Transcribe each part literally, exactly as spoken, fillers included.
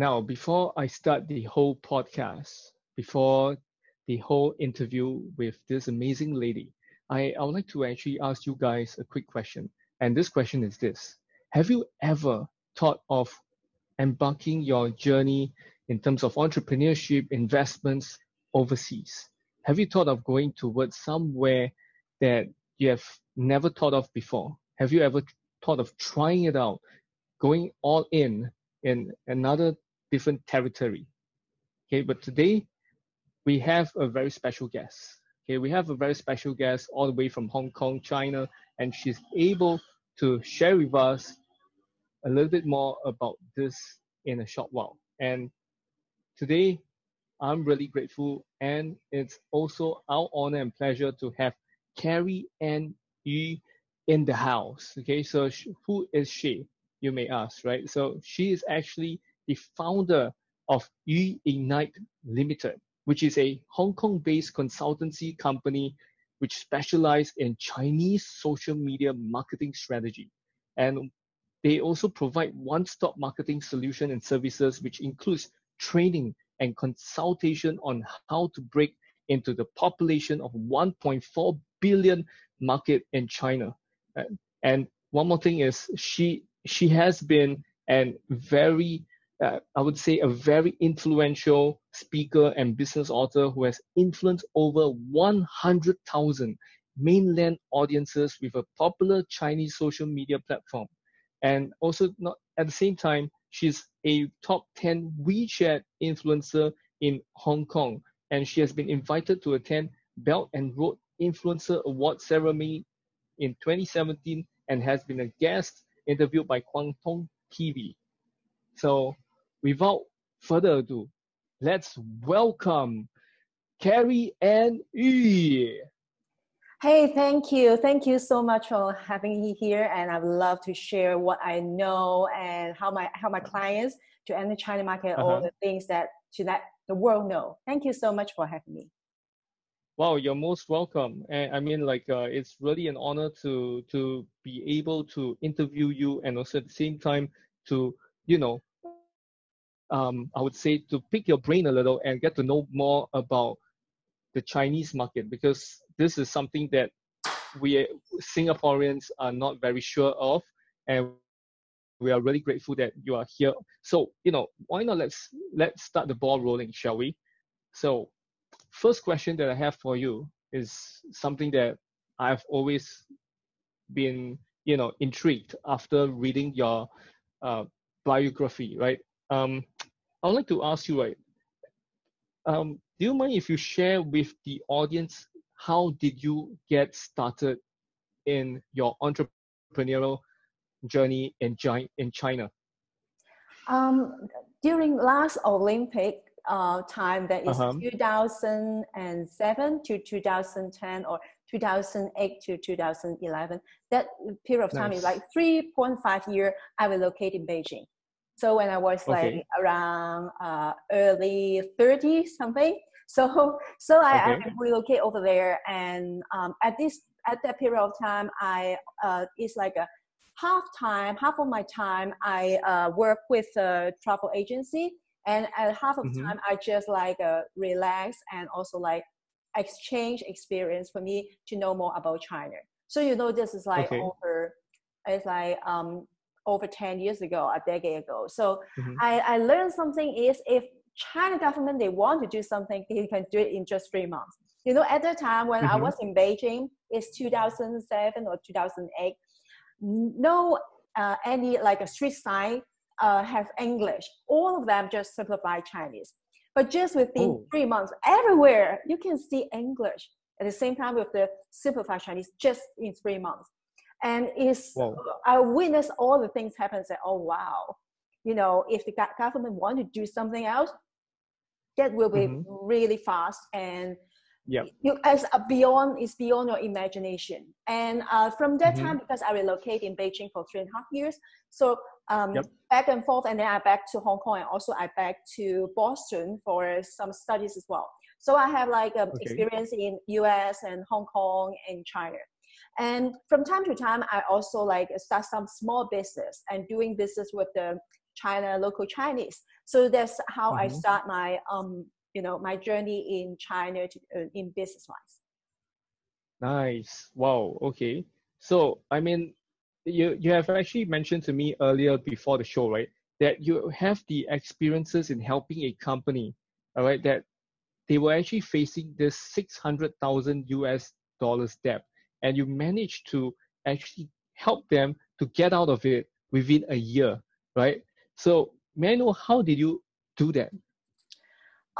Now, before I start the whole podcast, before the whole interview with this amazing lady, I, I would like to actually ask you guys a quick question. And this question is this. Have you ever thought of embarking your journey in terms of entrepreneurship, investments overseas? Have you thought of going towards somewhere that you have never thought of before? Have you ever thought of trying it out, going all in in another different territory? Okay, but today we have a very special guest. Okay, we have a very special guest all the way from Hong Kong, China, and she's able to share with us a little bit more about this in a short while. And today, I'm really grateful, and it's also our honor and pleasure to have Carrie Anne Yu in the house. Okay, so she, who is she? You may ask, right? So she is actually the founder of u Ignite Limited, which is a Hong Kong-based consultancy company which specializes in Chinese social media marketing strategy. And they also provide one-stop marketing solution and services, which includes training and consultation on how to break into the population of one point four billion market in China. And one more thing is she she has been a very, uh, I would say, a very influential speaker and business author who has influenced over one hundred thousand mainland audiences with a popular Chinese social media platform. And also, not at the same time, she's a top ten WeChat influencer in Hong Kong. And she has been invited to attend Belt and Road Influencer Award Ceremony in twenty seventeen and has been a guest interviewed by Guangdong T V. So without further ado, let's welcome Carrie Anne Yu. Hey, thank you. Thank you so much for having me here. And I would love to share what I know and how my how my clients to enter China market, uh-huh. all the things that to that the world know. Thank you so much for having me. Wow, you're most welcome. And I mean, like, uh, it's really an honor to to be able to interview you, and also at the same time to, you know, um, I would say to pick your brain a little and get to know more about the Chinese market, because this is something that we Singaporeans are not very sure of, and we are really grateful that you are here. So, you know, why not let's let's start the ball rolling, shall we? So, first question that I have for you is something that I've always been, you know, intrigued after reading your uh, biography, right? Um, I would like to ask you, right? Um, do you mind if you share with the audience how did you get started in your entrepreneurial journey in in China? Um, during last Olympic uh, time, that is uh-huh. two thousand seven to two thousand ten or two thousand eight to two thousand eleven, that period of time nice. Is like three point five years I was located in Beijing. So when I was okay. like around uh, early thirty something, so so I, okay. I relocate over there, and um, at this at that period of time, I uh, it's like a half time, half of my time I uh, work with a travel agency, and at half of mm-hmm. time I just like uh, relax and also like exchange experience for me to know more about China. So you know, this is like okay. over, it's like um. over ten years ago, a decade ago. So mm-hmm. I, I learned something is if China government, they want to do something, they can do it in just three months. You know, at the time when mm-hmm. I was in Beijing, it's two thousand seven or two thousand eight, no uh, any like a street sign uh, have English. All of them just simplified Chinese. But just within oh. three months, everywhere you can see English. At the same time with the simplified Chinese, just in three months. And is wow. I witnessed all the things happen and say, oh, wow, you know, if the government want to do something else, that will be mm-hmm. really fast. And yep. you, as a beyond, it's beyond your imagination. And uh, from that mm-hmm. time, because I relocated in Beijing for three and a half years, so um, yep. back and forth, and then I back to Hong Kong, and also I back to Boston for some studies as well. So I have like um, okay. experience in U S and Hong Kong and China. And from time to time, I also like start some small business and doing business with the China, local Chinese. So that's how mm-hmm. I start my, um, you know, my journey in China to, uh, in business wise. Nice. Wow. Okay. So, I mean, you, you have actually mentioned to me earlier before the show, right, that you have the experiences in helping a company, all right, that they were actually facing this six hundred thousand U S dollars debt, and you managed to actually help them to get out of it within a year, right? So may I know, how did you do that?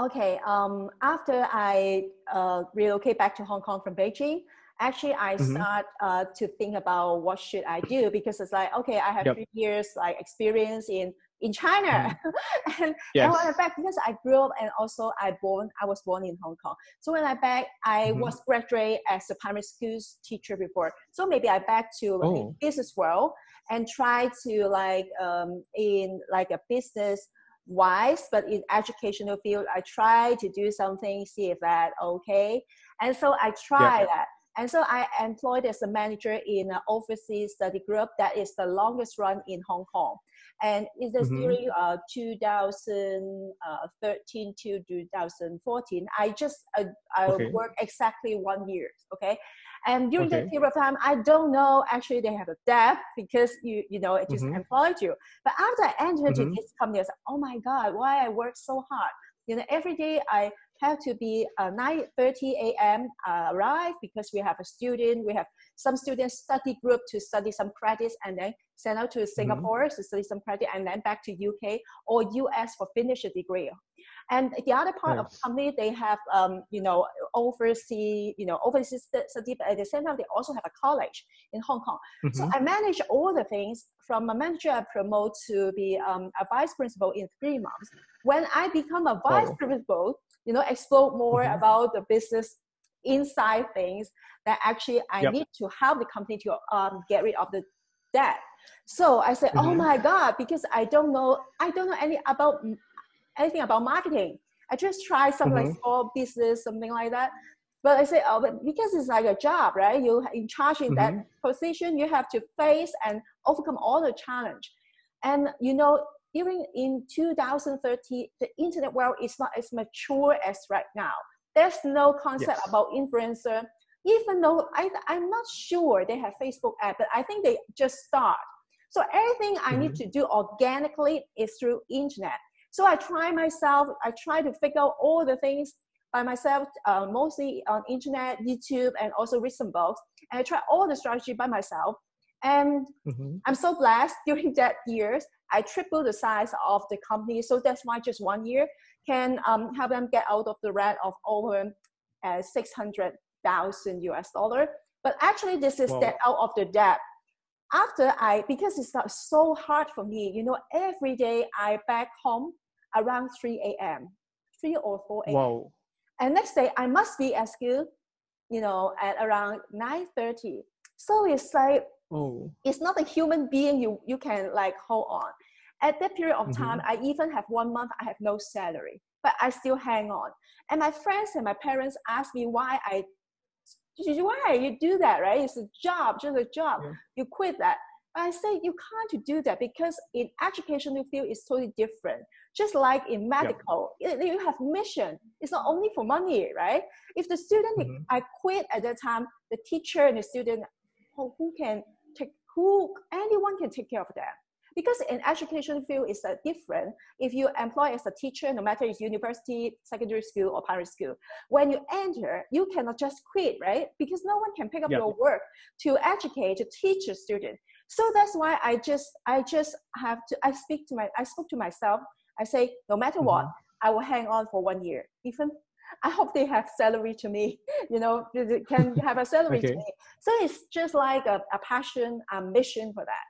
Okay, um, after I uh, relocate back to Hong Kong from Beijing, actually I mm-hmm. start uh, to think about what should I do, because it's like, okay, I have yep. three years like experience in, in China. Mm. and yes. and when I'm back, because I grew up and also I born, I was born in Hong Kong. So when I back, I mm-hmm. was graduate as a primary school teacher before. So maybe I back to like, oh. business world and try to like um, in like a business wise, but in educational field, I try to do something, see if that okay. And so I try yeah. that. And so I employed as a manager in an overseas study group that is the longest run in Hong Kong. And it is mm-hmm. during uh, two thousand thirteen to two thousand fourteen. I just uh, I okay. worked exactly one year, okay? And during okay. that period of time, I don't know, actually they have a debt because you you know, it just mm-hmm. employed you. But after I entered mm-hmm. this company, I was like, oh my God, why I work so hard? You know, every day I have to be uh, nine thirty a m Uh, arrive because we have a student, we have some student study group to study some credits and then send out to Singapore mm-hmm. to study some credit and then back to U K or U S for finish a degree. And the other part nice. Of the company, they have, um, you know, overseas, you know, overseas study, but at the same time, they also have a college in Hong Kong. Mm-hmm. So I manage all the things from a manager I promote to be um, a vice principal in three months. When I become a vice oh. principal, you know, explore more mm-hmm. about the business inside things that actually I yep. need to help the company to um, get rid of the debt. So I said, mm-hmm. oh my God, because I don't know, I don't know any about anything about marketing. I just try some mm-hmm. like small business, something like that. But I say, oh, but because it's like a job, right? You're in charge in mm-hmm. that position, you have to face and overcome all the challenge. And you know, even in two thousand thirteen, the internet world is not as mature as right now. There's no concept yes. about influencer, even though I, I'm not sure they have Facebook ad, but I think they just start. So everything mm-hmm. I need to do organically is through internet. So I try myself, I try to figure out all the things by myself, uh, mostly on internet, YouTube, and also read some books. And I try all the strategy by myself. And mm-hmm. I'm so blessed during that years, I tripled the size of the company. So that's why just one year can um, help them get out of the red of over uh, six hundred thousand U S dollars. But actually this is wow. that out of the debt. After I, because it's not so hard for me, you know, every day I back home around three a m, three or four a m Wow. And next day I must be at school, you know, at around nine thirty. So it's like, oh. it's not a human being you, you can like hold on. At that period of time, mm-hmm. I even have one month, I have no salary, but I still hang on. And my friends and my parents asked me why I, why you do that, right? It's a job, just a job. Yeah. You quit that. But I say, you can't do that because in educational field, it's totally different. Just like in medical, yeah. you have mission. It's not only for money, right? If the student, mm-hmm. I quit at that time, the teacher and the student, who can take, who, anyone can take care of them. Because in education field is uh, different. If you employ as a teacher, no matter it's university, secondary school, or primary school, when you enter, you cannot just quit, right? Because no one can pick up yeah. your work to educate, to teach a student. So that's why I just, I just have to. I speak to my, I spoke to myself. I say, no matter mm-hmm. what, I will hang on for one year. Even I hope they have salary to me. You know, they can have a salary okay. to me. So it's just like a, a passion, a mission for that.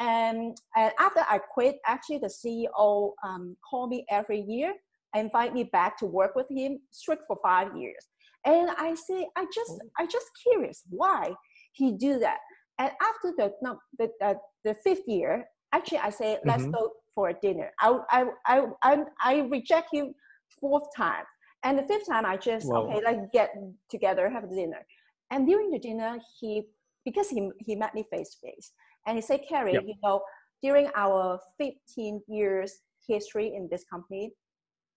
And, and after I quit, actually the C E O um, called me every year and invite me back to work with him strict for five years. And I say, I just, I just curious why he do that. And after the no, the, the, the fifth year, actually I say, let's mm-hmm. go for a dinner. I, I, I, I, I reject him fourth time. And the fifth time I just, wow. okay, let's get together, have a dinner. And during the dinner, he because he, he met me face to face. And he said, Carrie, yep. you know, during our fifteen years history in this company,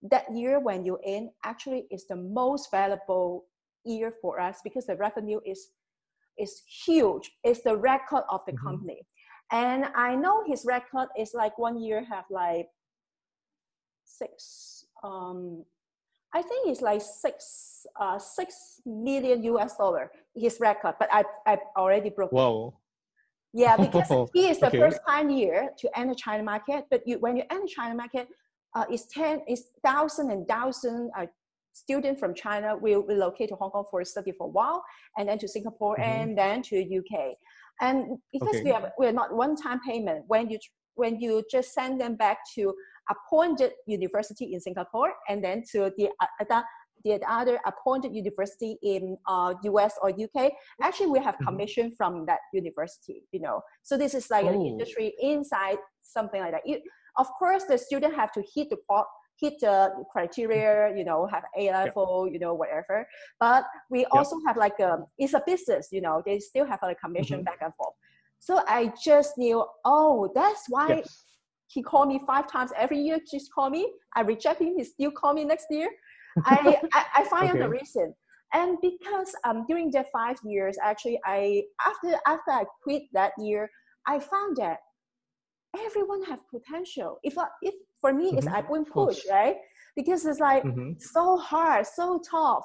that year when you're in actually is the most valuable year for us because the revenue is, is huge. It's the record of the mm-hmm. company. And I know his record is like one year have like six, um, I think it's like six, uh, six million U S dollar, his record, but I, I've already broken. Whoa. Yeah, because he is the okay. first pioneer to enter China market, but you, when you enter China market, uh, it's ten, it's thousand and thousand uh, students from China will relocate to Hong Kong for study for a while, and then to Singapore, mm-hmm. and then to U K. And because okay. we are we are not one-time payment, when you when you just send them back to appointed university in Singapore, and then to the other the other appointed university in uh, U S or U K, actually we have commission mm-hmm. from that university, you know. So this is like oh. an industry inside something like that. It, of course, the student have to hit the pot, hit the criteria, you know, have A level, yep. you know, whatever. But we yep. also have like a, it's a business, you know, they still have like a commission mm-hmm. back and forth. So I just knew, oh, that's why yep. he called me five times every year, just call me. I reject him, he still call me next year. I, I, I find okay. out the reason. And because um, during the five years, actually, I after after I quit that year, I found that everyone have potential. If I, if for me, mm-hmm. it's I wouldn't push, right? Because it's like mm-hmm. so hard, so tough.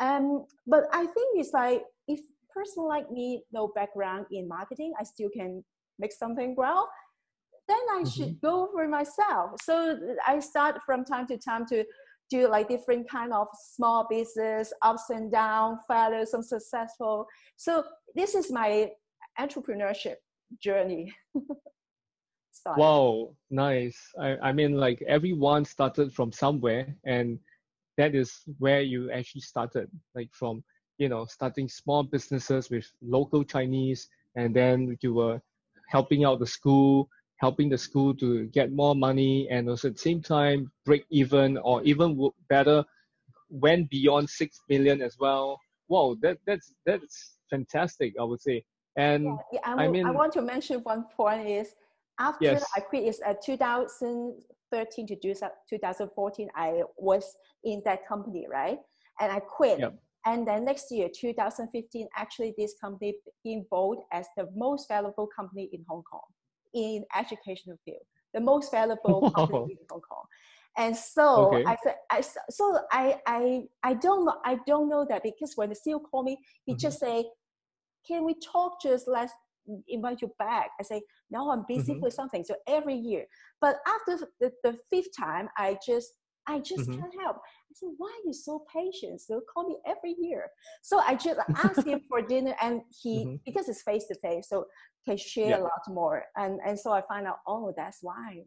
Um, but I think it's like if person like me, no background in marketing, I still can make something well. Then I mm-hmm. should go for myself. So I start from time to time to do like different kind of small business, ups and downs, failures, some successful. So this is my entrepreneurship journey. Wow, nice. I, I mean, like everyone started from somewhere, and that is where you actually started, like from, you know, starting small businesses with local Chinese, and then you were helping out the school, helping the school to get more money, and also at the same time break even, or even better, went beyond six million as well. Wow, that that's that's fantastic, I would say. And yeah, yeah, I, will, I mean, I want to mention one point is after yes. I quit is at two thousand thirteen to two thousand fourteen. I was in that company, right? And I quit, yep. and then next year two thousand fifteen, actually this company being voted as the most valuable company in Hong Kong. In educational field, the most valuable company in Hong Kong, and so okay. I said, I, so I, I, I don't know, I don't know that because when the C E O called me, he mm-hmm. just say, "Can we talk? Just let's invite you back." I say, "No, I'm busy mm-hmm. with something." So every year, but after the, the fifth time, I just, I just mm-hmm. can't help. I said, "Why are you so patient? So call me every year." So I just asked him for dinner, and he mm-hmm. because it's face to face, so. Can share yeah. a lot more, and and so I find out. Oh, that's why.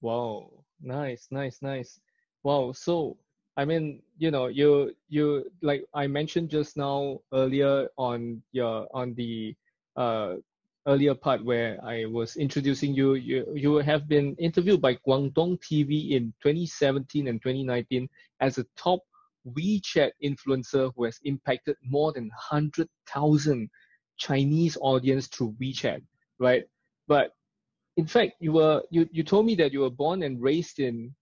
Wow! Nice, nice, nice. Wow! So I mean, you know, you you like I mentioned just now earlier on your on the uh, earlier part where I was introducing you. You you have been interviewed by Guangdong T V in twenty seventeen and twenty nineteen as a top WeChat influencer who has impacted more than one hundred thousand. Chinese audience through WeChat, right? But in fact, you were you, you told me that you were born and raised in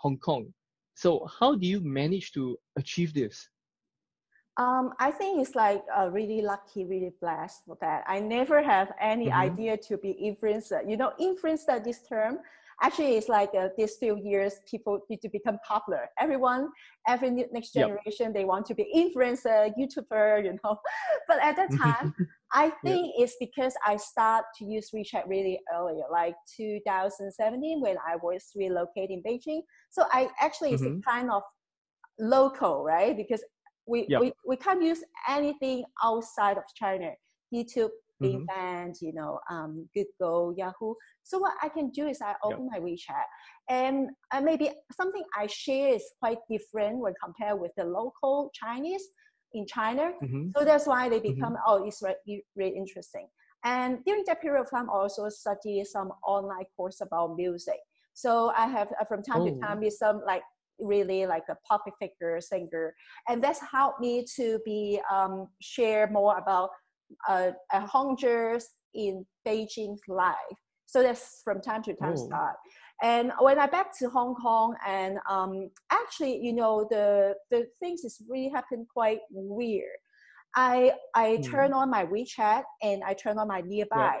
Hong Kong. So how do you manage to achieve this? Um, I think it's like uh, really lucky, really blessed for that. I never have any mm-hmm. idea to be influencer. You know, influencer this term, actually it's like uh, these few years people need to become popular. Everyone, every next generation, yep. they want to be influencer, YouTuber, you know. But at that time, I think yeah. it's because I started to use WeChat really earlier, like two thousand seventeen when I was relocated in Beijing. So I actually mm-hmm. it's kind of local, right? Because we, yep. we we can't use anything outside of China. YouTube being mm-hmm. banned, you know, um, Google, Yahoo. So what I can do is I open yep. my WeChat, and uh, maybe something I share is quite different when compared with the local Chinese. In China, mm-hmm. so that's why they become mm-hmm. oh, it's really, really interesting. And during that period of time, I also studied some online course about music. So I have from time oh. to time is some like really like a public figure singer, and that's helped me to be um, share more about a, a hongers in Beijing's life. So that's from time to time. Ooh. Start. And when I back to Hong Kong, and um, actually, you know, the the things is really happened quite weird. I I mm. turn on my WeChat and I turn on my nearby, yeah.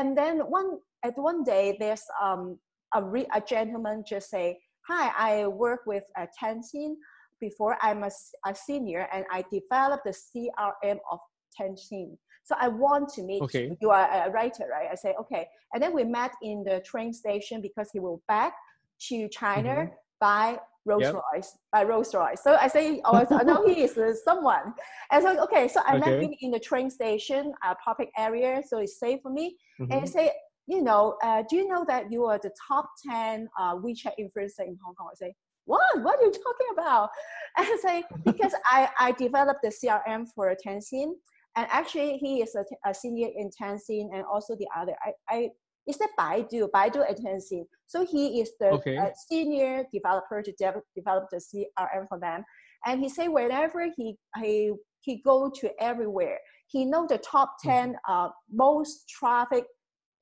and then one at one day there's um a re, a gentleman just say, "Hi, I work with uh, Tencent. Before I'm a, a senior, and I developed the C R M of Tencent. So I want to meet okay. you. You are a writer, right?" I say, okay. And then we met in the train station because he will back to China mm-hmm. by Rolls yep. Royce, by Rolls Royce. So I say, oh, I know he is uh, someone. And so, okay, so I okay. met him in the train station, a public area, so it's safe for me. Mm-hmm. And I say, you know, uh, do you know that you are the top ten uh, WeChat influencer in Hong Kong? I say, what? What are you talking about? And I say, because I, I developed the C R M for Tencent. And actually, he is a, a senior in Tencent, and also the other. I, I is that Baidu, Baidu at Tencent. So he is the okay. uh, senior developer to de develop the C R M for them. And he say whenever he he he go to everywhere, he know the top ten uh, most traffic,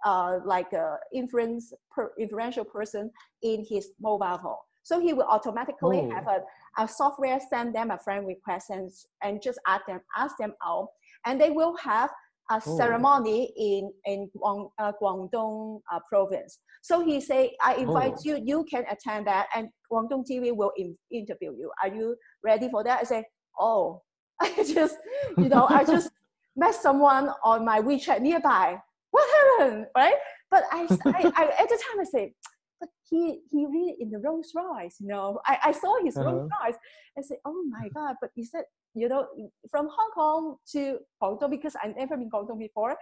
uh, like uh, influence per, influential person in his mobile phone. So he will automatically oh. have a, a software send them a friend request and and just ask them ask them out. And they will have a oh. ceremony in, in Guang, uh, Guangdong uh, province. So he say, I invite oh. you, you can attend that, and Guangdong T V will in, interview you. Are you ready for that? I say, oh, I just, you know, I just met someone on my WeChat nearby. What happened, right? But I, I, I at the time I say, but he, he really in the Rolls Royce, you know. I, I saw his uh-huh. Rolls Royce. I say, oh my God, but is that, you know, from Hong Kong to Guangdong, because I've never been Guangdong before,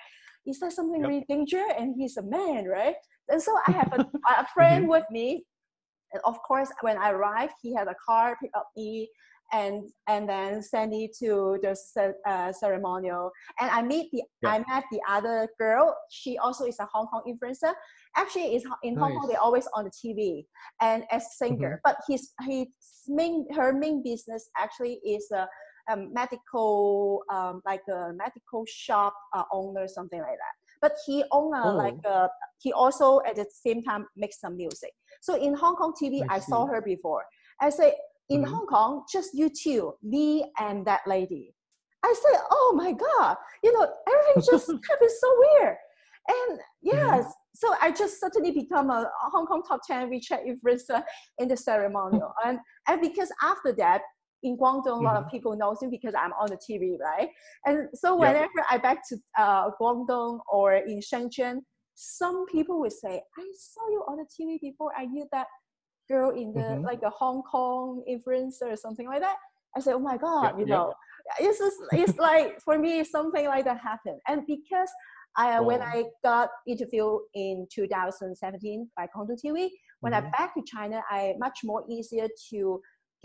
is there something yep. really dangerous? And he's a man, right? And so I have a, a friend with me. And of course, when I arrived, he had a car pick up me and and then send me to the uh, ceremonial. And I meet the yep. I met the other girl. She also is a Hong Kong influencer. Actually, is in nice. Hong Kong, they're always on the T V and as singer. Mm-hmm. But his his main her main business actually is a Um, medical, um, like a medical shop uh, owner, something like that. But he owned uh, oh. like a, he also at the same time makes some music. So in Hong Kong T V, I, I saw her before. I say in mm-hmm. Hong Kong, just you two, me and that lady. I say, oh my God, you know, everything just happened so weird. And yes, mm-hmm. so I just suddenly become a Hong Kong top ten WeChat influencer in the ceremonial, and and because after that. In Guangdong, a lot mm-hmm. of people know me because I'm on the T V, right? And so whenever yeah. I back to uh, Guangdong or in Shenzhen, some people will say, I saw you on the T V before. Are you that girl in the mm-hmm. like a Hong Kong influencer or something like that? I say, oh my God, yeah, you yeah. know. It's, just, it's like, for me, something like that happened. And because I, wow. when I got interviewed in two thousand seventeen by Guangdong T V, when mm-hmm. I back to China, I much more easier to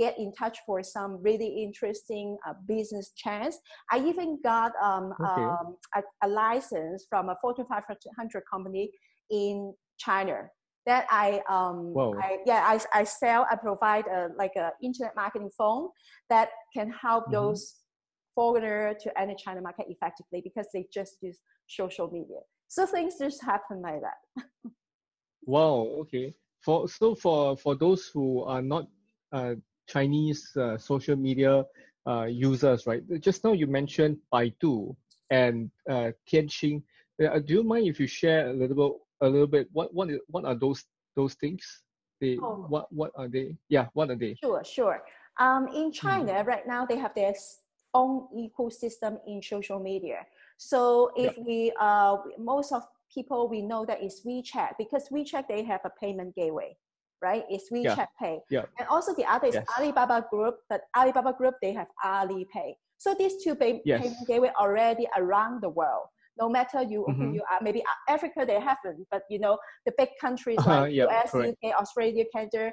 get in touch for some really interesting uh, business chance. I even got um, okay. um, a, a license from a Fortune five hundred company in China that I, um, I yeah, I, I sell, I provide a, like an internet marketing phone that can help mm-hmm. those foreigners to enter China market effectively because they just use social media. So things just happen like that. Wow, okay. For, so for, for those who are not uh, Chinese uh, social media uh, users, right? Just now you mentioned Baidu and uh, Tianxin. Uh, do you mind if you share a little bit? A little bit. What what is, what are those those things? They oh. what what are they? Yeah, what are they? Sure, sure. Um, in China mm-hmm. right now, they have their own ecosystem in social media. So if yeah. we uh, most of people we know that is WeChat, because WeChat they have a payment gateway. Right? It's WeChat yeah. Pay. Yeah. And also the other is yes. Alibaba Group, but Alibaba Group, they have Alipay. So these two pay yes. payment gateways already around the world, no matter you, mm-hmm. who you are. Maybe Africa, they haven't, but you know, the big countries uh-huh. like yeah, U S, correct. U K, Australia, Canada,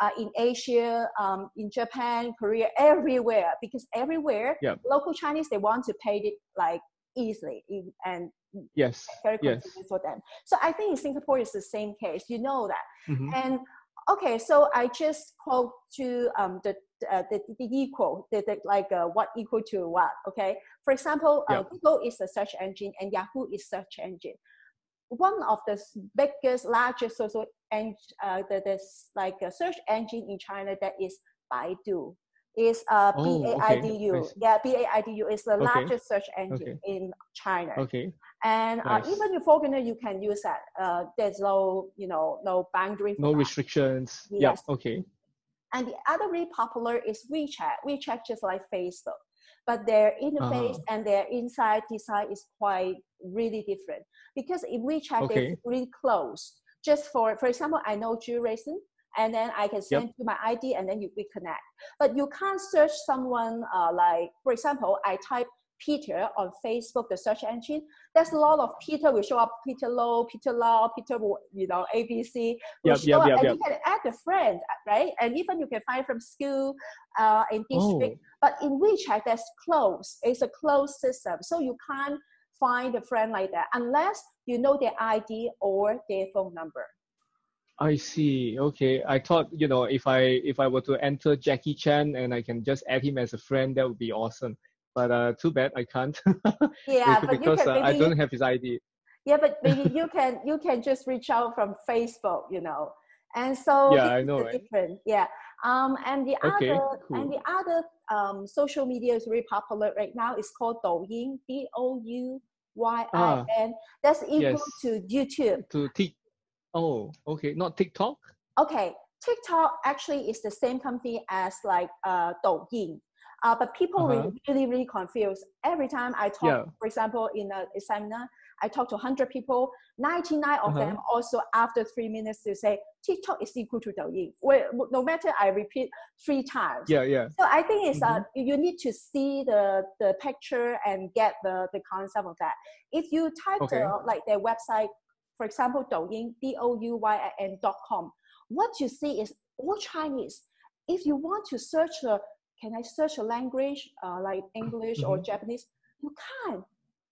uh, in Asia, um, in Japan, Korea, everywhere, because everywhere, yeah. local Chinese, they want to pay it like easily and yes. very convenient yes. for them. So I think in Singapore, it's the same case. You know that. Mm-hmm. And okay, so I just quote to um, the, uh, the, the equal, the, the, like uh, what equal to what, okay? For example, uh, yeah. Google is a search engine and Yahoo is search engine. One of the biggest, largest social and uh, the, this like a search engine in China, that is Baidu. Is uh, oh, B A I D U. Okay. Yeah, B A I D U is the okay. largest search engine okay. in China. Okay. And nice. uh, even in foreigner, you can use that. Uh, there's no, you know, no boundary. No that. restrictions. Yes. Yeah. Okay. And the other really popular is WeChat. WeChat just like Facebook, but their interface uh-huh. and their inside design is quite really different, because in WeChat okay. they're really close. Just for, for example, I know Jew Raisin, and then I can send yep. you my I D, and then you, we connect. But you can't search someone uh, like, for example, I type Peter on Facebook, the search engine. There's a lot of Peter will show up, Peter Low, Peter Lau, Peter, you know, A B C. Yep, yep, yep, and yep. you can add a friend, right? And even you can find from school uh, in district. Oh. But in WeChat, that's closed. It's a closed system. So you can't find a friend like that unless you know their I D or their phone number. I see. Okay. I thought, you know, if I if I were to enter Jackie Chan and I can just add him as a friend, that would be awesome. But uh, too bad I can't. Yeah, because but you can, uh, maybe, I don't have his I D. Yeah, but maybe you can you can just reach out from Facebook, you know, and so yeah, I know, right? Different. Yeah. Um, and the okay, other cool. and the other um social media is really popular right now. It's called Douyin, D O U Y I N. That's equal yes. to YouTube. To T. Oh, okay. Not TikTok? Okay. TikTok actually is the same company as like uh, Douyin. Uh, but people uh-huh. were really, really confused. Every time I talk, yeah. for example, in a, a seminar, I talk to one hundred people. ninety-nine of uh-huh. them also after three minutes to say, TikTok is equal to Douyin. Well, no matter, I repeat three times. Yeah, yeah. So I think it's mm-hmm. uh, you need to see the, the picture and get the, the concept of that. If you type okay. the, like their website, for example, Douyin, D O U Y I N dot com. What you see is all Chinese. If you want to search the, can I search a language uh, like English mm-hmm. or Japanese? You can't.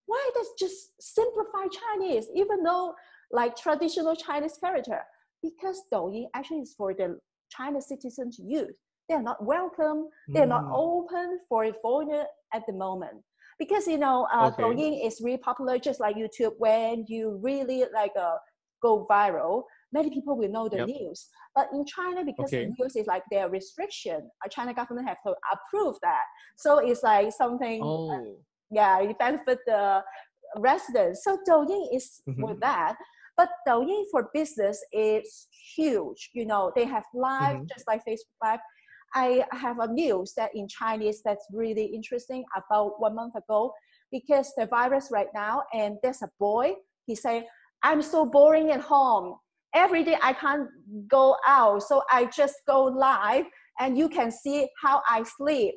Why does just simplify Chinese, even though like traditional Chinese character? Because Douyin actually is for the China citizens' youth. They're not welcome. They're mm. not open for a foreigner at the moment. Because, you know, uh, okay. Douyin is really popular, just like YouTube. When you really like uh, go viral, many people will know the yep. news. But in China, because okay. the news is like their restriction, uh, China government have to approve that. So it's like something, oh. uh, yeah, you benefit the residents. So Douyin is mm-hmm. for that. But Douyin for business is huge. You know, they have live, mm-hmm. just like Facebook Live. I have a news that in Chinese that's really interesting about one month ago, because the virus right now, and there's a boy, he said, I'm so boring at home. Every day I can't go out, so I just go live and you can see how I sleep.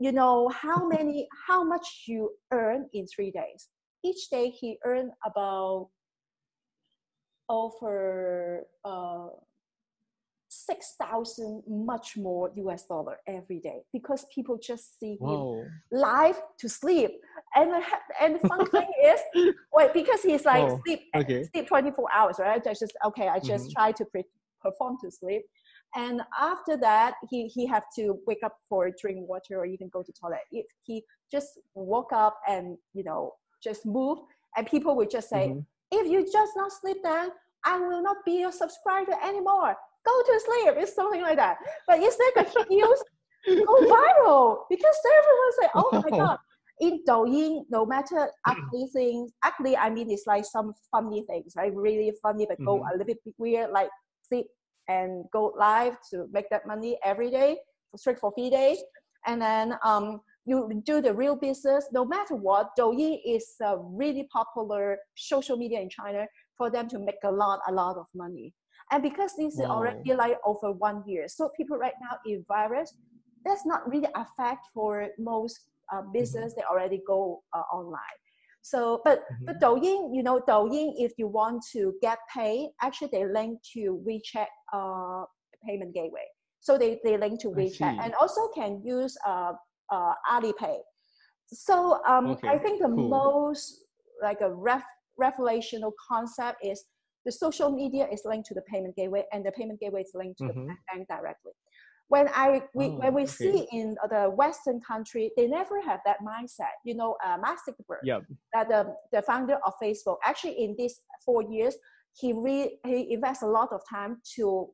You know, how many, how much you earn in three days. Each day he earned about over... Uh, six thousand much more U S dollar every day, because people just see Whoa. him live to sleep. And and the fun thing is, well, because he's like oh, sleep, okay. sleep twenty-four hours, right? I just, okay, I just mm-hmm. try to pre- perform to sleep. And after that, he, he have to wake up for drink water or even go to toilet. If he just woke up and, you know, just move, and people would just say, mm-hmm. if you just not sleep then, I will not be your subscriber anymore. Go to sleep. It's something like that. But it's like a news go viral, because everyone say, oh my God. In Douyin, no matter ugly things, ugly, I mean, it's like some funny things, right? Really funny, but go mm-hmm. a little bit weird, like sleep and go live to make that money every day, straight for three days. And then um, you do the real business. No matter what, Douyin is a really popular social media in China for them to make a lot, a lot of money. And because this is already like over one year, so people right now in virus, that's not really affect for most uh, business. Mm-hmm. They already go uh, online. So, but mm-hmm. but Douyin, you know, Douyin, if you want to get paid, actually they link to WeChat uh, payment gateway. So they, they link to WeChat and also can use uh, uh, Alipay. So um, okay. I think the cool. most like a ref- revelational concept is The social media is linked to the payment gateway, and the payment gateway is linked to mm-hmm. the bank directly. When I we, oh, when we okay. see in the Western country, they never have that mindset. You know, uh, Mark Zuckerberg, yep. uh, the the founder of Facebook, actually in these four years, he re, he invests a lot of time to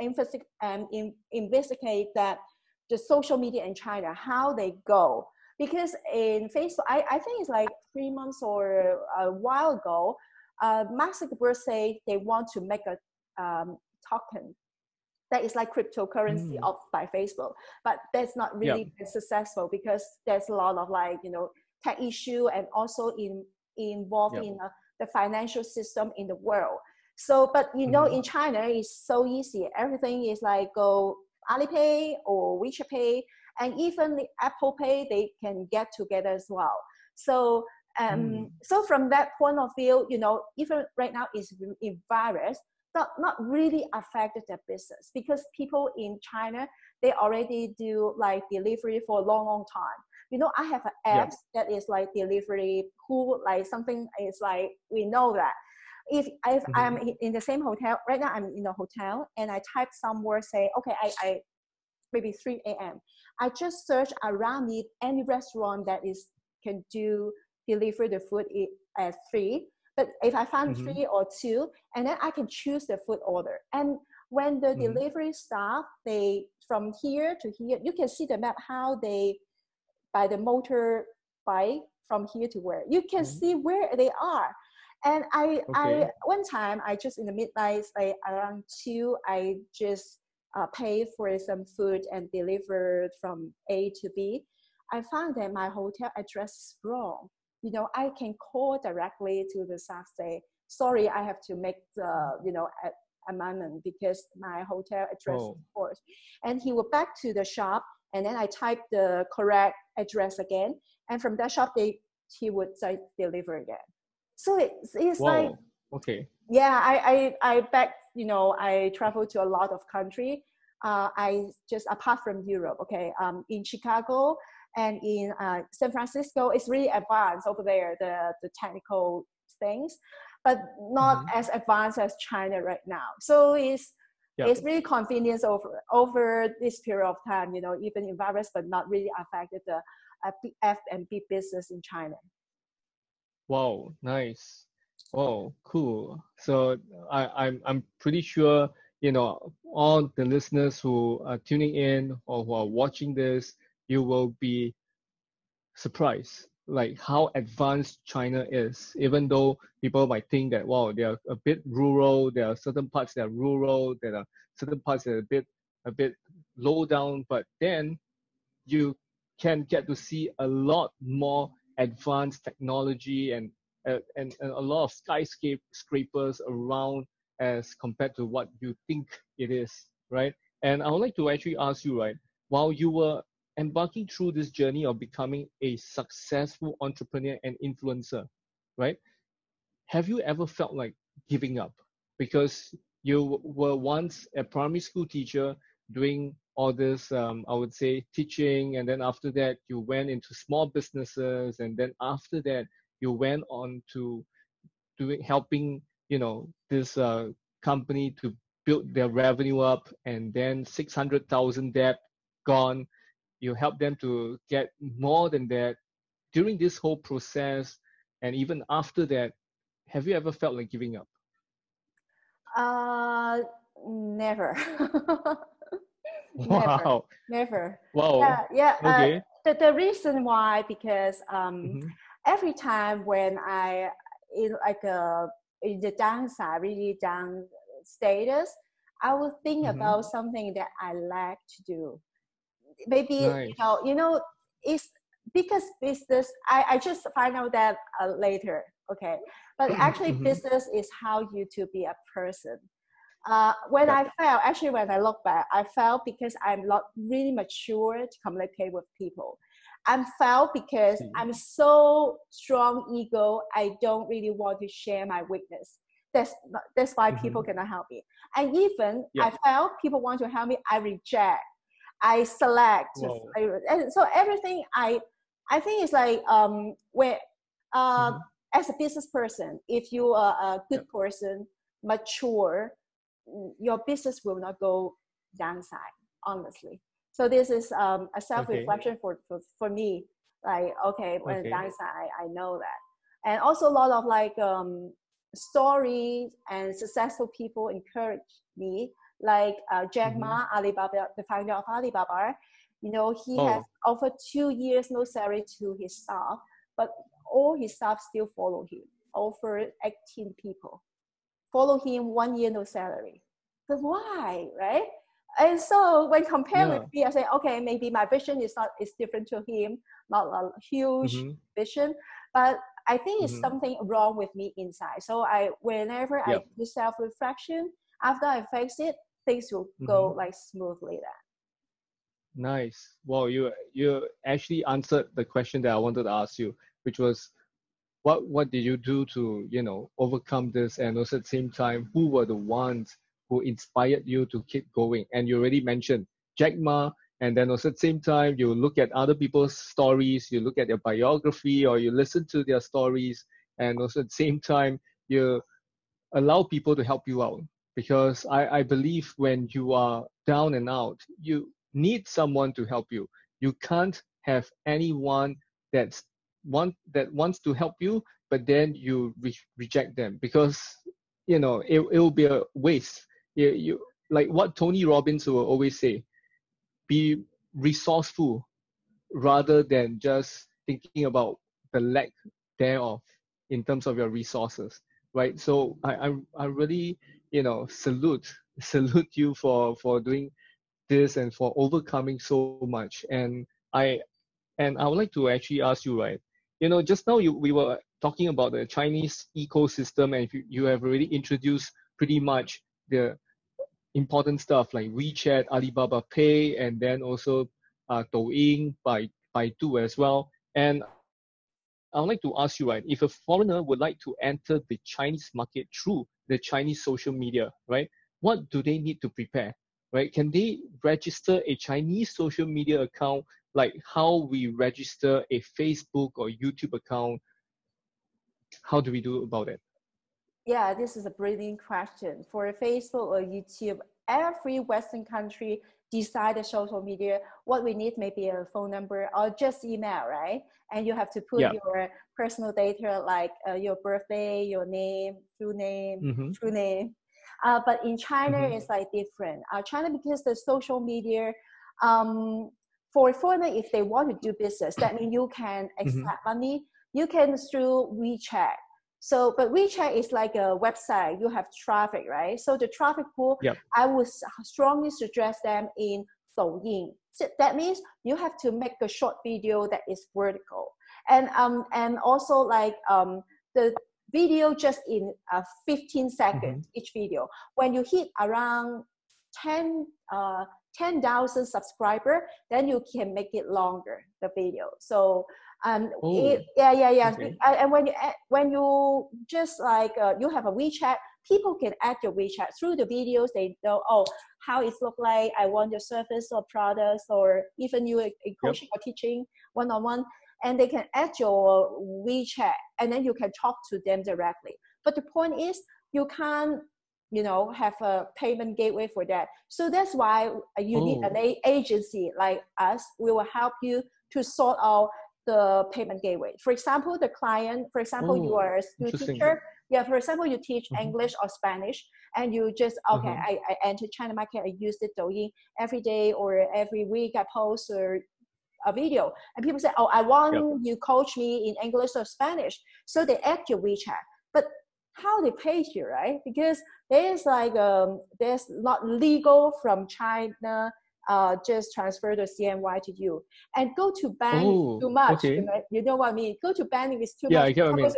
investigate um, in, investigate that the social media in China, how they go. Because in Facebook, I, I think it's like three months or a while ago, uh, Mark Zuckerberg said they want to make a um, token that is like cryptocurrency mm. of by Facebook, but that's not really yep. successful because there's a lot of like, you know, tech issue and also in involved yep. in uh, the financial system in the world. So, but you know, mm. in China it's so easy. Everything is like go Alipay or WeChat Pay, and even the Apple Pay, they can get together as well. So, um, mm. so from that point of view, you know, even right now is in virus. Not, not really affected their business because people in China, they already do like delivery for a long, long time. You know, I have an app yeah. that is like delivery, who like something is like, we know that. If, if mm-hmm. I'm in the same hotel, right now I'm in a hotel and I type some word, say, okay, I, I maybe three a m I just search around me any restaurant that is can do delivery the food at three. But if I find mm-hmm. three or two, and then I can choose the food order. And when the mm-hmm. delivery staff, they from here to here, you can see the map how they, by the motor bike from here to where. You can mm-hmm. see where they are. And I, okay. I one time, I just in the midnight, like around two, I just uh, paid for some food and delivered from A to B. I found that my hotel address is wrong. You know, I can call directly to the staff, say, sorry, I have to make the, you know, amendment because my hotel address oh. is false. And he went back to the shop, and then I typed the correct address again. And from that shop, they he would like, deliver again. So it's, it's like, okay. yeah, I, I, I back, you know, I travel to a lot of countries. Uh, I just, apart from Europe, okay, um, in Chicago, and in uh, San Francisco, it's really advanced over there, the, the technical things, but not mm-hmm. as advanced as China right now. So it's, yeah. it's really convenience over, over this period of time, you know, even in virus, but not really affected the uh, F and B business in China. Wow, nice. Wow, cool. So I, I'm, I'm pretty sure, you know, all the listeners who are tuning in or who are watching this, you will be surprised, like how advanced China is, even though people might think that, wow, they are a bit rural, there are certain parts that are rural, there are certain parts that are a bit, a bit low down, but then you can get to see a lot more advanced technology and, uh, and, and a lot of skyscrapers around as compared to what you think it is, right? And I would like to actually ask you, right, while you were embarking through this journey of becoming a successful entrepreneur and influencer, right? Have you ever felt like giving up? Because you were once a primary school teacher doing all this, um, I would say, teaching, and then after that, you went into small businesses, and then after that, you went on to doing helping, you know, this uh, company to build their revenue up, and then six hundred thousand debt gone. You help them to get more than that. During this whole process, and even after that, have you ever felt like giving up? Uh, never. Wow. Never. Wow. Yeah. yeah. Okay. Uh, the, the reason why, because um, mm-hmm. every time when I, in like a, in the downside, really down status, I would think mm-hmm. about something that I like to do. Maybe nice. you know, you know, it's because business. I, I just find out that uh, later, okay. But actually, mm-hmm. business is how you to be a person. Uh, when yeah. I felt, actually, when I look back, I felt because I'm not really mature to communicate with people. I felt because mm-hmm. I'm so strong ego. I don't really want to share my weakness. That's that's why mm-hmm. people cannot help me. And even yeah. I felt people want to help me. I reject. I select, and so everything I, I think it's like um, where, uh, mm-hmm. as a business person, if you are a good yep. person, mature, your business will not go downside, honestly. So this is um, a self-reflection okay. for, for, for me. Like, okay, when okay. downside, I know that. And also a lot of like um, stories and successful people encourage me, like uh, Jack Ma, mm-hmm. Alibaba, the founder of Alibaba. You know, he oh. has offered two years no salary to his staff, but all his staff still follow him. Over eighteen people follow him, one year no salary. But why, right? And so when compared yeah. with me, I say, okay, maybe my vision is not is different to him, not a huge mm-hmm. vision, but I think it's mm-hmm. something wrong with me inside. So I, whenever yep. I do self-reflection, after I fix it, things will mm-hmm. go like smoothly then. Nice. Well, you you actually answered the question that I wanted to ask you, which was, what what did you do to, you know, overcome this? And also at the same time, who were the ones who inspired you to keep going? And you already mentioned Jack Ma, and then also at the same time, you look at other people's stories, you look at their biography, or you listen to their stories, and also at the same time, you allow people to help you out. Because I, I believe when you are down and out, you need someone to help you. You can't have anyone that's one that wants to help you, but then you re- reject them, because you know it it will be a waste. You, you like what Tony Robbins will always say: be resourceful rather than just thinking about the lack thereof in terms of your resources, right? So I I, I really you know salute salute you for for doing this and for overcoming so much. And I and I would like to actually ask you, right? You know, just now you, we were talking about the Chinese ecosystem, and you, you have already introduced pretty much the important stuff like WeChat, Alibaba Pay, and then also uh, Douyin, Baidu as well. And I would like to ask you, right, if a foreigner would like to enter the Chinese market through the Chinese social media, right, what do they need to prepare, right? Can they register a Chinese social media account like how we register a Facebook or YouTube account? How do we do about it? Yeah, this is a brilliant question. For Facebook or YouTube, every Western country decides the social media. What we need may be a phone number or just email, right? And you have to put yeah. your personal data, like uh, your birthday, your name, true name, mm-hmm. true name. Uh, but in China, mm-hmm. it's like different. Uh, China, because the social media, um, for a foreigner, if they want to do business, that means you can accept mm-hmm. money. You can through WeChat. So, but WeChat is like a website. You have traffic, right? So the traffic pool, yep. I would strongly suggest them in Douyin. So that means you have to make a short video that is vertical, and um and also like um the video just in uh, fifteen seconds mm-hmm. each video. When you hit around ten uh. ten thousand subscriber, then you can make it longer, the video. So, um, it, yeah, yeah, yeah. Okay. And when you when you just like uh, you have a WeChat, people can add your WeChat through the videos. They know oh how it look like. I want your service or products, or even you in coaching yep. or teaching one on one, and they can add your WeChat, and then you can talk to them directly. But the point is, you can't. You know, have a payment gateway for that. So that's why you oh. need an a- agency like us. We will help you to sort out the payment gateway. For example, the client, for example, oh, you are a school teacher. Yeah, for example, you teach mm-hmm. English or Spanish, and you just, okay, mm-hmm. I, I enter China market, I use the Douyin every day or every week I post or a video. And people say, oh, I want yep. you coach me in English or Spanish. So they add your WeChat. But how they pay you, right? Because there's like um there's not legal from China uh just transfer the C N Y to you, and go to bank Ooh, too much okay. you, know, you know what I mean, go to banking is too yeah, much I get what I mean.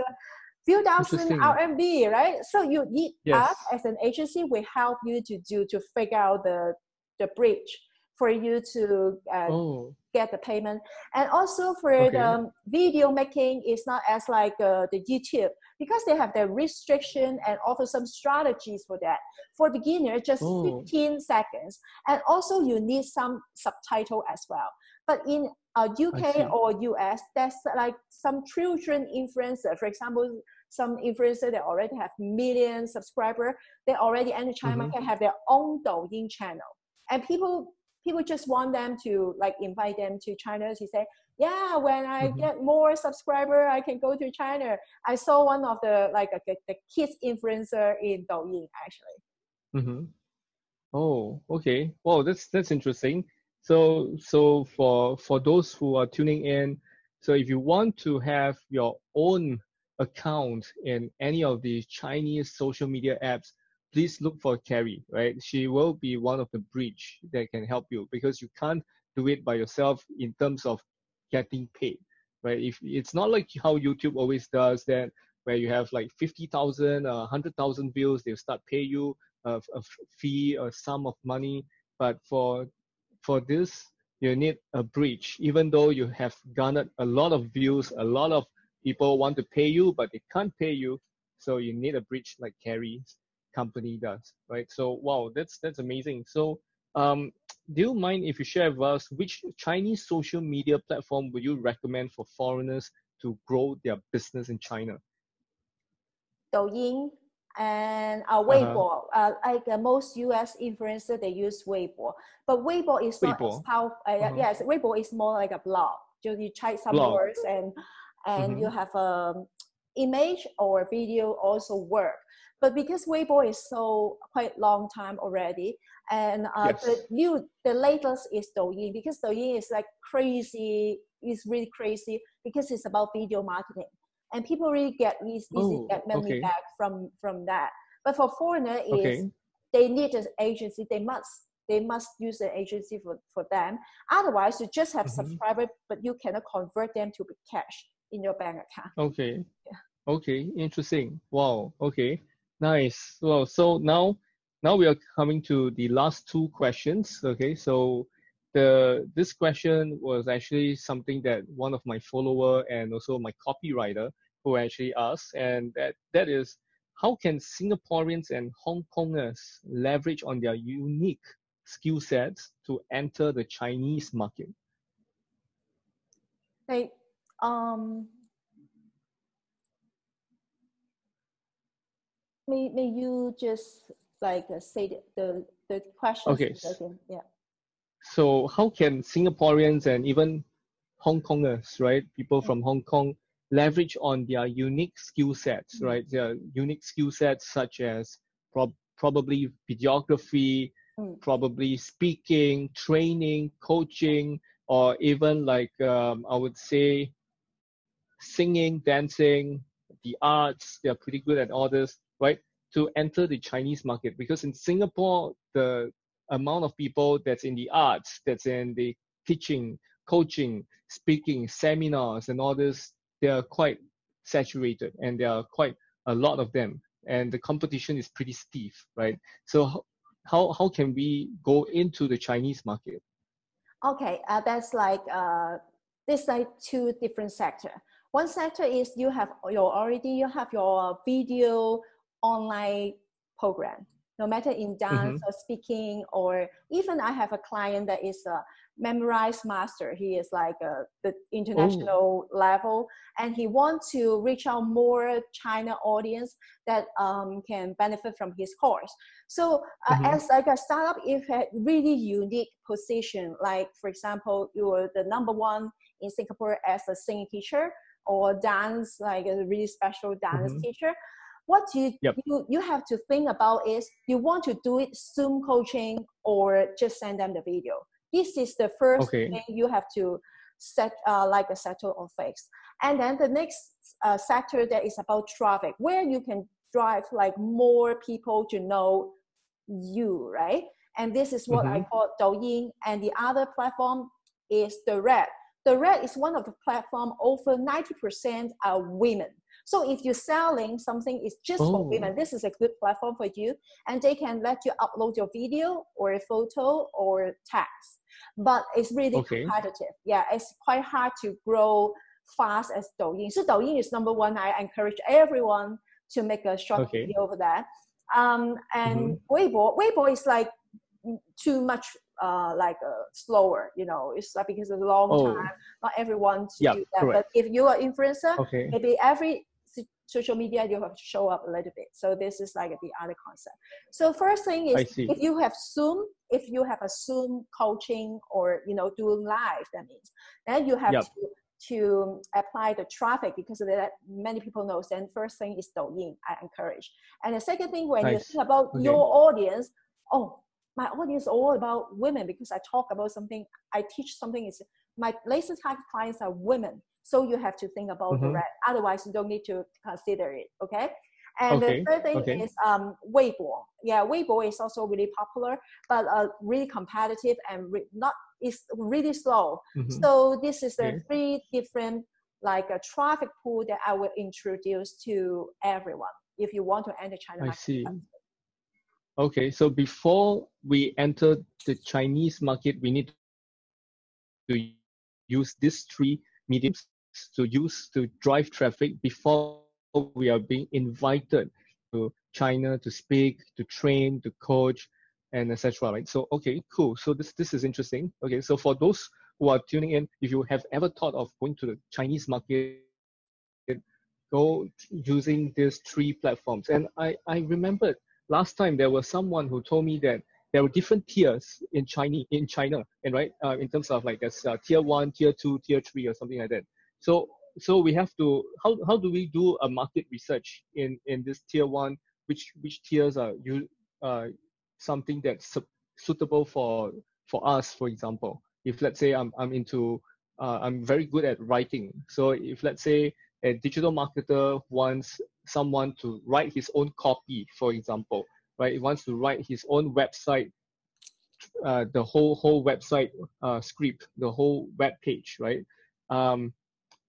Few thousand R M B, right? So you need yes. us as an agency, we help you to do to figure out the the bridge for you to uh, oh. get the payment. And also for okay. the video making, it's not as like uh, the YouTube, because they have their restriction and offer some strategies for that. For beginner, just oh. fifteen seconds. And also you need some subtitle as well. But in uh, U K or U S, there's like some children influencer, for example, some influencers that already have million subscribers, they already in the China mm-hmm. market have their own Douyin channel. And people people just want them to like invite them to China to say, yeah, when I mm-hmm. get more subscriber, I can go to China. I saw one of the like the, the kids influencer in Douyin actually. Mm-hmm. Oh, okay. Well, that's that's interesting. So so for for those who are tuning in, so if you want to have your own account in any of the Chinese social media apps, please look for Carrie, right? She will be one of the bridge that can help you, because you can't do it by yourself in terms of getting paid, right? If it's not like how YouTube always does that, where you have like fifty thousand, uh, one hundred thousand views, they'll start pay you a, a fee or sum of money. But for for this, you need a bridge. Even though you have garnered a lot of views, a lot of people want to pay you, but they can't pay you. So you need a bridge like Carrie's company does, right? So, wow, that's that's amazing. So, um, do you mind if you share with us which Chinese social media platform would you recommend for foreigners to grow their business in China? Douyin and uh, Weibo. Uh-huh. Uh, like uh, most U S influencers, they use Weibo. But Weibo is Weibo. not as powerful. Uh, uh-huh. Yes, Weibo is more like a blog. You, you type some blog. words and, and mm-hmm. you have an image or video also work. But because Weibo is so quite long time already, and uh, yes. the new, the latest is Douyin, because Douyin is like crazy, it's really crazy because it's about video marketing. And people really get easy, oh, get money okay. back from, from that. But for foreigner, is okay. they need an agency. They must they must use an agency for, for them. Otherwise, you just have mm-hmm. subscribers, but you cannot convert them to cash in your bank account. Okay. Yeah. Okay. Interesting. Wow. Okay. Nice. Well, so now now we are coming to the last two questions. Okay. So the this question was actually something that one of my follower and also my copywriter who actually asked, and that, that is, how can Singaporeans and Hong Kongers leverage on their unique skill sets to enter the Chinese market? They, um, may, may you just like uh, say the, the, the question? Okay. Again? Yeah. So how can Singaporeans and even Hong Kongers, right, people from Hong Kong, leverage on their unique skill sets, mm-hmm. right? Their unique skill sets such as prob- probably videography, mm. probably speaking, training, coaching, or even like um, I would say singing, dancing, the arts, they're pretty good at all this, right? To enter the Chinese market. Because in Singapore, the amount of people that's in the arts, that's in the teaching, coaching, speaking, seminars, and all this, they are quite saturated, and there are quite a lot of them, and the competition is pretty stiff, right? So how how can we go into the Chinese market? Okay, uh, that's like uh, there's like two different sectors. One sector is you have your already you have your video online program. No matter in dance mm-hmm. or speaking, or even I have a client that is a memorized master. He is like a, the international oh. level, and he wants to reach out more China audience that um, can benefit from his course. So uh, mm-hmm. as like a startup, if a really unique position, like for example, you are the number one in Singapore as a singing teacher or dance, like a really special dance mm-hmm. teacher. What you, yep. you you have to think about is you want to do it Zoom coaching or just send them the video. This is the first okay. thing you have to set uh, like a settle or fix. And then the next uh, sector that is about traffic, where you can drive like more people to know you, right? And this is what mm-hmm. I call Douyin. And the other platform is the Red. The Red is one of the platform over ninety percent are women. So if you're selling something, it's just oh. for women. This is a good platform for you, and they can let you upload your video or a photo or text. But it's really okay. competitive. Yeah, it's quite hard to grow fast as Douyin. So Douyin is number one. I encourage everyone to make a short okay. video over that. Um, and mm-hmm. Weibo, Weibo is like too much uh, like uh, slower, you know, it's like because it's a long oh. time. Not everyone to yep, do that. Correct. But if you are influencer, okay. maybe every social media, you have to show up a little bit. So this is like the other concept. So first thing is, if you have Zoom, if you have a Zoom coaching or, you know, doing live, that means, then you have yep. to, to apply the traffic, because that many people know. And first thing is Douyin, I encourage. And the second thing, when nice. you think about okay. your audience, oh, my audience is all about women, because I talk about something, I teach something, is my latest type of clients are women. So you have to think about mm-hmm. that. Otherwise, you don't need to consider it, okay? And okay. the third thing okay. is um, Weibo. Yeah, Weibo is also really popular, but uh, really competitive and re not, it's really slow. Mm-hmm. So this is the okay. three different like a traffic pool that I will introduce to everyone if you want to enter China market. I see. Okay, so before we enter the Chinese market, we need to use these three mediums to use to drive traffic before we are being invited to China to speak, to train, to coach, and et cetera. Right? So, okay, cool. So this this is interesting. Okay, so for those who are tuning in, if you have ever thought of going to the Chinese market, go using these three platforms. And I I remembered. Last time there was someone who told me that there were different tiers in China, in China, and right uh, in terms of like there's uh, tier one, tier two, tier three, or something like that. So, so we have to how how do we do a market research in in this tier one? Which which tiers are you uh, something that's su suitable for for us? For example, if let's say I'm I'm into uh, I'm very good at writing, so if let's say a digital marketer wants someone to write his own copy, for example, right? He wants to write his own website, uh, the whole whole website uh, script, the whole web page, right? Um,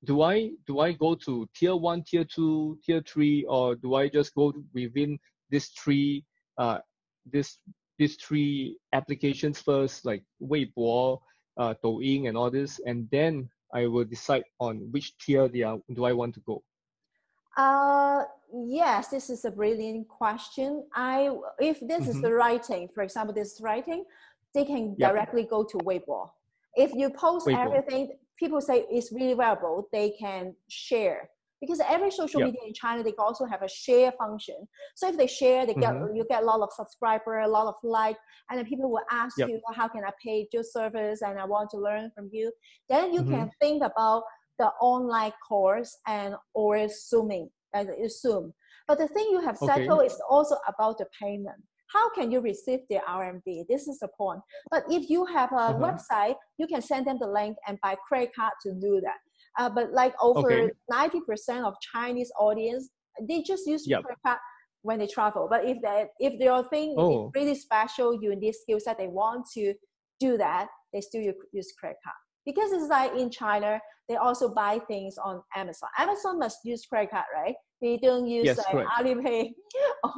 do I do I go to tier one, tier two, tier three, or do I just go within these three uh, this these three applications first, like Weibo, uh, Douyin, and all this, and then I will decide on which tier they are, do I want to go? Uh, yes, this is a brilliant question. I, if this mm-hmm. is the writing, for example, this writing, they can yep. directly go to Weibo. If you post Weibo. everything, people say it's really valuable, they can share. Because every social yep. media in China, they also have a share function. So if they share, they get, mm-hmm. you get a lot of subscriber, a lot of like, and then people will ask yep. you, well, how can I pay your service? And I want to learn from you. Then you mm-hmm. can think about the online course and or Zooming, and Zoom. But the thing you have settled okay. is also about the payment. How can you receive the R M B? This is the point. But if you have a mm-hmm. website, you can send them the link and buy credit card to do that. Uh, but like over ninety percent okay. of Chinese audience, they just use yep. credit card when they travel. But if they, if their thing oh. is really special, you need skill set, they want to do that, they still use credit card. Because it's like in China, they also buy things on Amazon. Amazon must use credit card, right? They don't use yes, like Alipay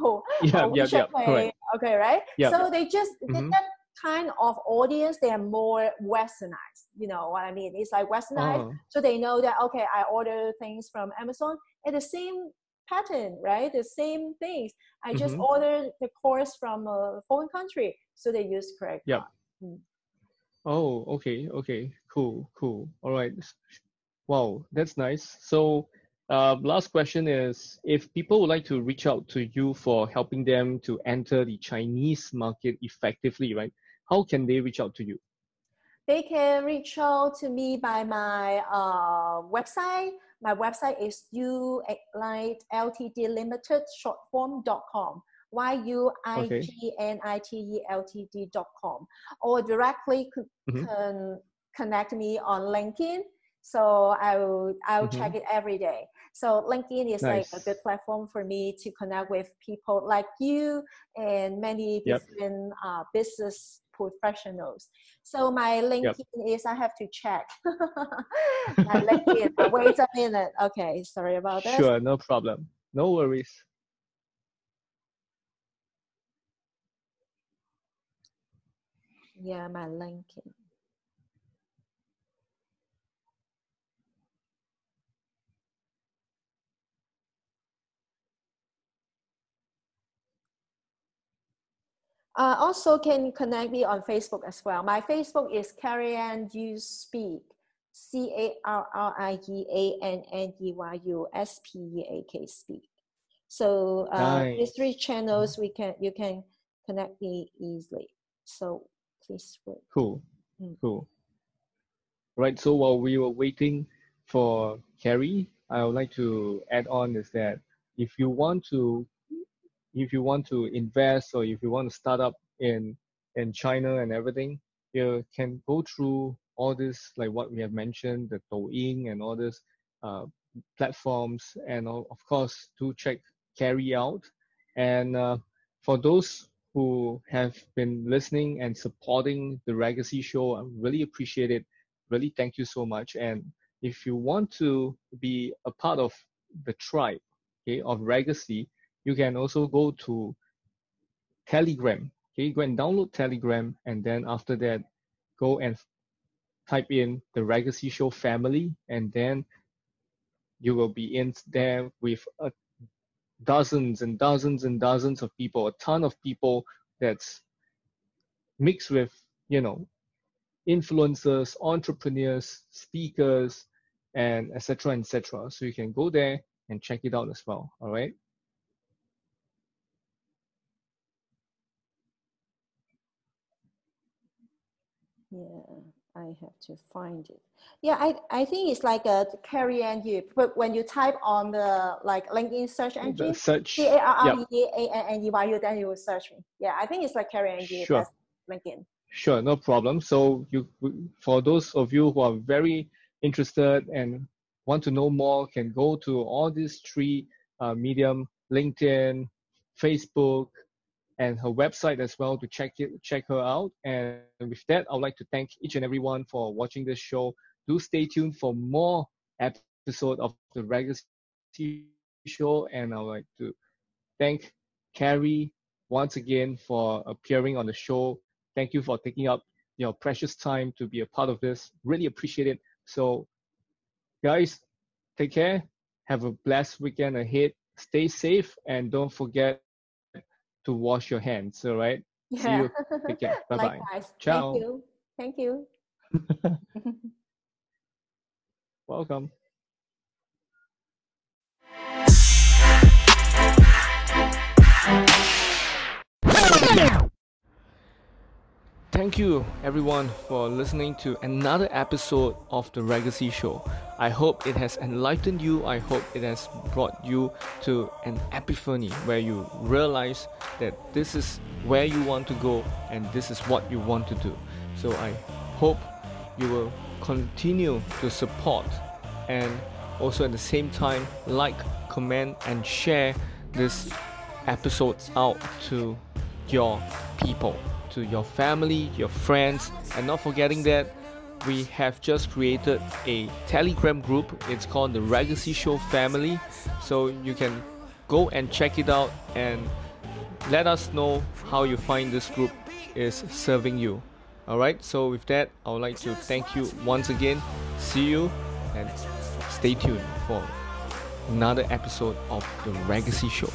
or yeah, or yeah, WeChat yeah, Pay. Okay, right? Yeah. So they just, mm-hmm. that kind of audience, they are more westernized. You know what I mean? It's like westernized. Oh. So they know that, okay, I order things from Amazon and the same pattern, right? The same things. I just mm-hmm. ordered the course from a foreign country. So they use credit yeah. card. Mm. Oh, okay, okay, cool, cool. All right. Wow, that's nice. So uh, last question is, if people would like to reach out to you for helping them to enter the Chinese market effectively, right? How can they reach out to you? They can reach out to me by my uh, website. My website is u ignite limited short form dot com. Y U I G N I T E L T D dot com, or directly mm-hmm. con connect me on LinkedIn. So I will I will mm-hmm. check it every day. So LinkedIn is nice. like a good platform for me to connect with people like you and many yep. different uh, business professionals. So my LinkedIn yep. is I have to check. My LinkedIn. Wait a minute. Okay, sorry about that. Sure, no problem. No worries. Yeah, my LinkedIn. Uh, also, can connect me on Facebook as well. My Facebook is Carrie Anne Yu Speak. C A R R I E A N N E Y U S P E A K S P. So uh, nice. These three channels, we can you can connect me easily. So please wait. Cool, mm. cool. Right, so while we were waiting for Carrie, I would like to add on is that if you want to, if you want to invest or if you want to start up in in China and everything, you can go through all this, like what we have mentioned, the Douyin and all this uh, platforms, and of course to check Carrie out. And uh, for those who have been listening and supporting the Raygacy Show, I really appreciate it. Really, thank you so much. And if you want to be a part of the tribe, okay, of Raygacy, you can also go to Telegram. Okay, go and download Telegram, and then after that, go and type in the Raygacy Show family, and then you will be in there with uh, dozens and dozens and dozens of people, a ton of people that's mixed with, you know, influencers, entrepreneurs, speakers, and et cetera, et cetera. So you can go there and check it out as well, all right? Yeah, I have to find it. Yeah, I, I think it's like a Carrie Anne Yu, but when you type on the like LinkedIn search engine, C A R R E A N N E Y U, then you will search me. Yeah, I think it's like Carrie Anne Yu, that's LinkedIn. Sure, no problem. So you, for those of you who are very interested and want to know more, can go to all these three uh, medium, LinkedIn, Facebook, and her website as well to check it, check her out. And with that, I'd like to thank each and everyone for watching this show. Do stay tuned for more episode of the Raygacy Show. And I'd like to thank Carrie once again for appearing on the show. Thank you for taking up your precious time to be a part of this. Really appreciate it. So guys, take care. Have a blessed weekend ahead. Stay safe and don't forget to wash your hands, all right? Yeah. See you. Take care. Bye-bye. Likewise. Ciao. Thank you. Thank you. Welcome. Thank you, everyone, for listening to another episode of the Raygacy Show. I hope it has enlightened you. I hope it has brought you to an epiphany where you realize that this is where you want to go and this is what you want to do. So I hope you will continue to support and also at the same time like, comment and share this episode out to your people, to your family, your friends, and not forgetting that we have just created a Telegram group. It's called the Raygacy Show Family, so you can go and check it out and let us know how you find this group is serving you. Alright, so with that, I would like to thank you once again. See you and stay tuned for another episode of the Raygacy Show.